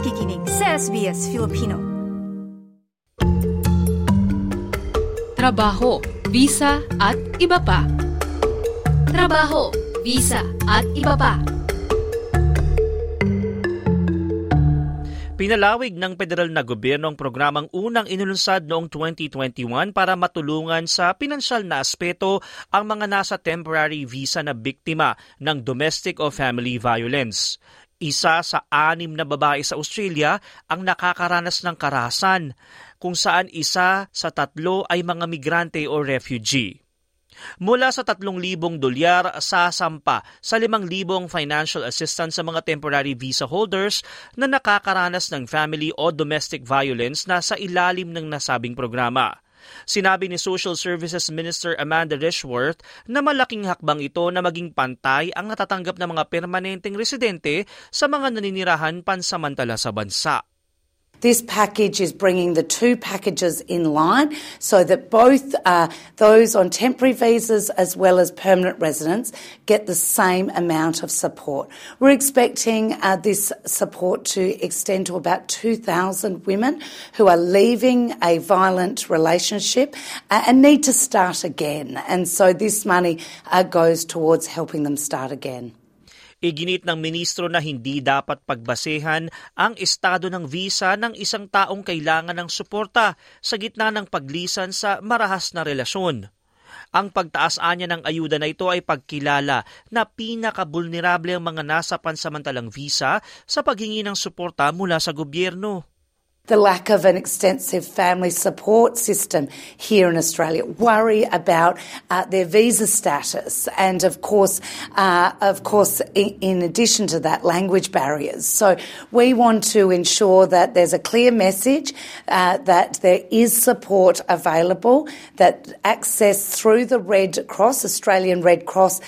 nakikinig sa SBS Filipino. Trabaho, visa at iba pa. Trabaho, visa at iba pa. Pinalawig ng federal na gobyerno ang programang unang inilunsad noong 2021 para matulungan sa pinansyal na aspeto ang mga nasa temporary visa na biktima ng domestic o family violence. Isa sa 6 na babae sa Australia ang nakakaranas ng karahasan, kung saan 1 sa 3 ay mga migrante o refugee. Mula sa $3,000 sasampa sa $5,000 financial assistance sa mga temporary visa holders na nakakaranas ng family o domestic violence na sa ilalim ng nasabing programa. Sinabi ni Social Services Minister Amanda Rishworth na malaking hakbang ito na maging pantay ang natatanggap ng mga permanenteng residente sa mga naninirahan pansamantala sa bansa. This package is bringing the two packages in line so that both those on temporary visas as well as permanent residents get the same amount of support. We're expecting this support to extend to about 2,000 women who are leaving a violent relationship and need to start again. And so this money goes towards helping them start again. Iginit ng ministro na hindi dapat pagbasehan ang estado ng visa ng isang taong kailangan ng suporta sa gitna ng paglisan sa marahas na relasyon. Ang pagtaas-anya ng ayuda na ito ay pagkilala na pinakabulnerable ang mga nasa pansamantalang visa sa paghingi ng suporta mula sa gobyerno. The lack of an extensive family support system here in Australia, worry about their visa status and of course, in addition to that, language barriers. So we want to ensure that there's a clear message that there is support available, that access through the Red Cross, Australian Red Cross,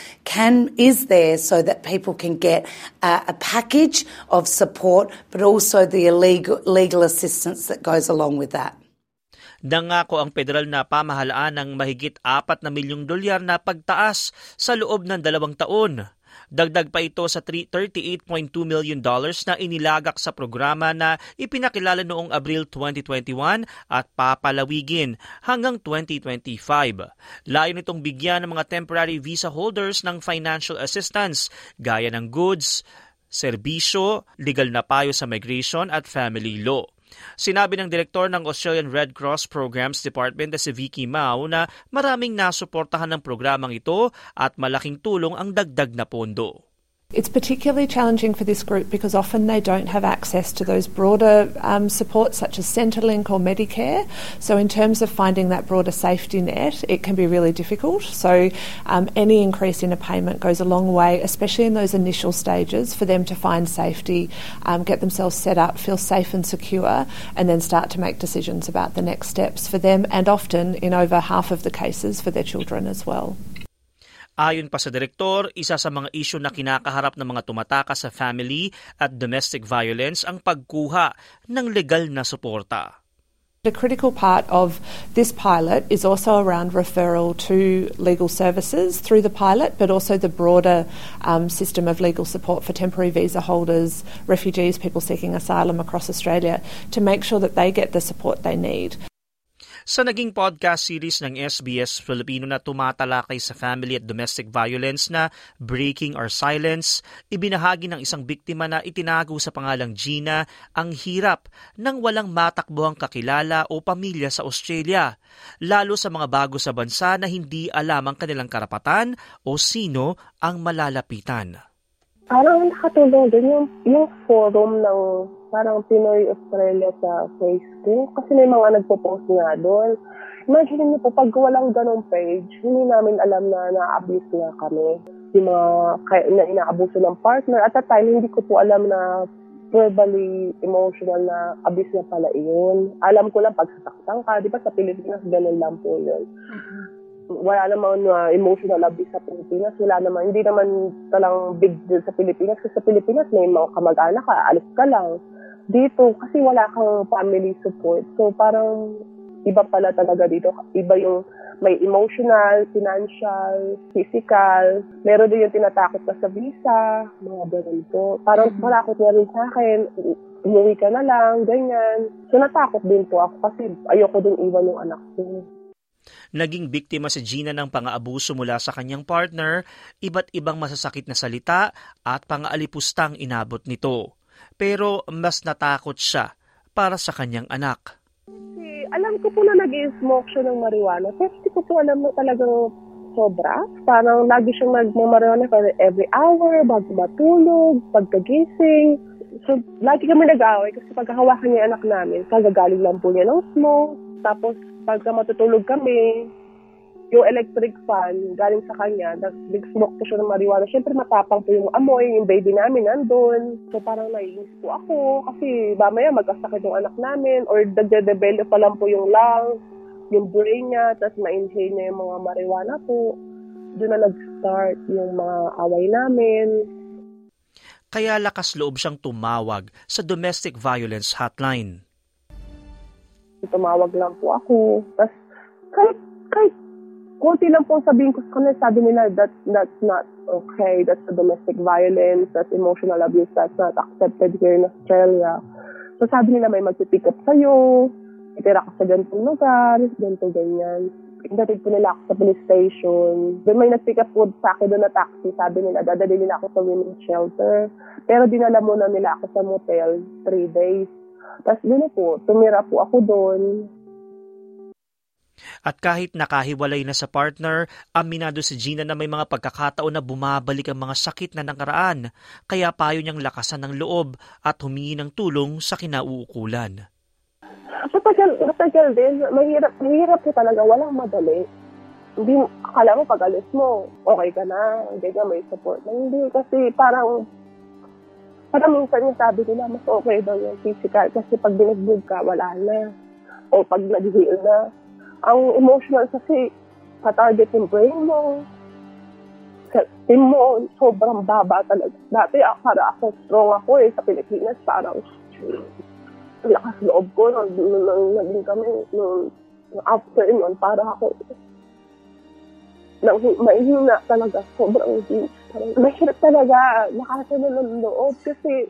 is there so that people can get a package of support, but also the legal assistance that goes along with that. Nangako ang federal na pamahalaan ng mahigit $4 na milyong na pagtaas sa loob ng 2 taon. Dagdag pa ito sa $38.2 million na inilagak sa programa na ipinakilala noong Abril 2021 at papalawigin hanggang 2025. Layon itong bigyan ng mga temporary visa holders ng financial assistance gaya ng goods, serbisyo, legal na payo sa migration at family law. Sinabi ng direktor ng Australian Red Cross Programs Department na si Vicky Mao na maraming nasuportahan ng programang ito at malaking tulong ang dagdag na pondo. It's particularly challenging for this group because often they don't have access to those broader supports such as Centrelink or Medicare. So in terms of finding that broader safety net, it can be really difficult. So any increase in a payment goes a long way, especially in those initial stages, for them to find safety, get themselves set up, feel safe and secure, and then start to make decisions about the next steps for them and often in over half of the cases for their children as well. Ayon pa sa direktor, isa sa mga isyu na kinakaharap ng mga tumatakas sa family at domestic violence ang pagkuha ng legal na suporta. A critical part of this pilot is also around referral to legal services through the pilot, but also the broader system of legal support for temporary visa holders, refugees, people seeking asylum across Australia, to make sure that they get the support they need. Sa naging podcast series ng SBS Filipino na tumatalakay sa family at domestic violence na Breaking Our Silence, ibinahagi ng isang biktima na itinago sa pangalang Gina ang hirap ng walang matakbuhang kakilala o pamilya sa Australia, lalo sa mga bago sa bansa na hindi alam ang kanilang karapatan o sino ang malalapitan. Parang nakatulong din yung forum ng parang Pinoy Australia sa Facebook kasi may mga nagpo-post nga doon. Imagine niyo po, pag walang ganong page, hindi namin alam na na-abuse nga kami. Yung mga na inaabuso ng partner. At that time, hindi ko po alam na verbally, emotional na abuse na pala iyon. Alam ko lang pagsasaktan ka. Di ba sa Pilipinas, ganun lang po yun. Wala naman emotional abuse sa Pilipinas. Wala naman. Hindi naman talang big deal sa Pilipinas. Kasi sa Pilipinas, may mga kamag-anak ka, alis ka lang. Dito, kasi wala kang family support. So, parang iba pala talaga dito. Iba yung may emotional, financial, physical. Meron din yung tinatakot ka sa visa. Mga ganun po. Parang malakot na rin sa akin. umuwi ka na lang, ganyan. So natakot din po ako kasi ayoko din iwan yung anak ko. Naging biktima si Gina ng pang-aabuso mula sa kanyang partner, iba't ibang masasakit na salita at pang-aalipustang inabot nito. Pero mas natakot siya para sa kanyang anak. Alam ko po na nag-i-smoke siya ng marijuana. Pero hindi ko po alam na talagang sobra. Parang lagi siyang nagmamarijuana every hour, bago matulog, pagkagising. So, lagi kami nag-away kasi pagkahawakan niya anak namin, kagagaling lang po niya ng smoke. Tapos, pagka matutulog kami, yung electric fan galing sa kanya, nag-smoke po siya ng marijuana. Siyempre, matapang po yung amoy, yung baby namin nandun. So, parang naiinis po ako kasi mamaya magkasakit yung anak namin or nagde-develop pa lang po yung lungs, yung brain niya, tapos ma-inhale niya yung mga marijuana po. Doon na nag-start yung mga away namin. Kaya lakas loob siyang tumawag sa domestic violence hotline. Tumawag lang po ako. Tapos kahit konti lang po sabihin ko sa kanila, sabi nila, that's not okay, that's a domestic violence, that's emotional abuse, that's not accepted here in Australia. So sabi nila, may mag-pick up sa'yo, itira ka sa ganitong lugar, ganito, ganyan. Dating po nila ako sa police station. Then may nag-pick up po sa akin doon na taxi. Sabi nila, dadali nila ako sa women's shelter. Pero dinala muna nila ako sa motel, 3 days. Tapos doon po, tumira po ako doon. At kahit nakahiwalay na sa partner, aminado si Gina na may mga pagkakataon na bumabalik ang mga sakit na nakaraan. Kaya payo niyang lakasan ng loob at humingi ng tulong sa kinauukulan. Matagal din. Mahirap po talaga. Walang madali. Hindi, akala mo pag alis mo, okay ka na. Hindi ka may support. Hindi kasi parang minsan yung sabi nila, mas okay daw yung physical. Kasi pag binagbog ka, wala na. O pag nag-heal na. Ang emotional kasi, katarget yung brain mo. Kasi mo, sobrang baba talaga. Dati, para ako strong ako sa Pilipinas. Parang lakas loob ko nung naging kami after yun, para ako maihina talaga, sobrang mahirap talaga nakasin ng loob kasi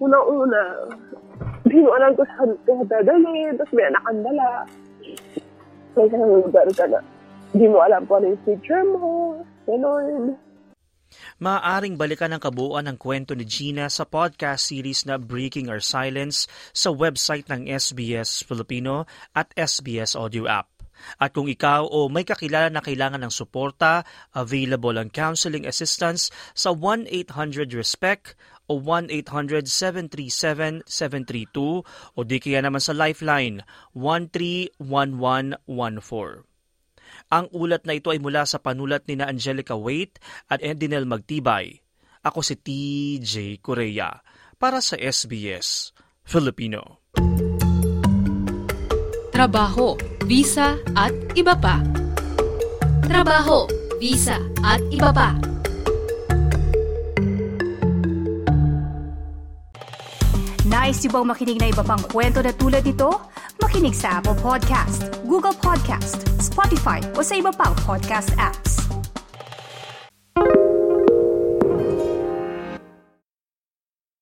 unang-una binualan ko sa dadali, tapos may anak ang dala, may isang lugar ka na di mo alam po rin yung future mo, gano'n. Maaaring balikan ang kabuuan ng kwento ni Gina sa podcast series na Breaking Our Silence sa website ng SBS Filipino at SBS Audio App. At kung ikaw o may kakilala na kailangan ng suporta, available ang counseling assistance sa 1-800-RESPECT o 1-800-737-732 o di kaya naman sa Lifeline 131114. Ang ulat na ito ay mula sa panulat ni na Angelica Wait at Endinel Magtibay. Ako si TJ Korea para sa SBS Filipino. Trabaho, visa at iba pa. Trabaho, visa at iba pa. Nais niyo bang makinig na iba pang kwento na tulad nito? Makinig sa Apple Podcast, Google Podcast, Spotify o sa iba pang podcast apps.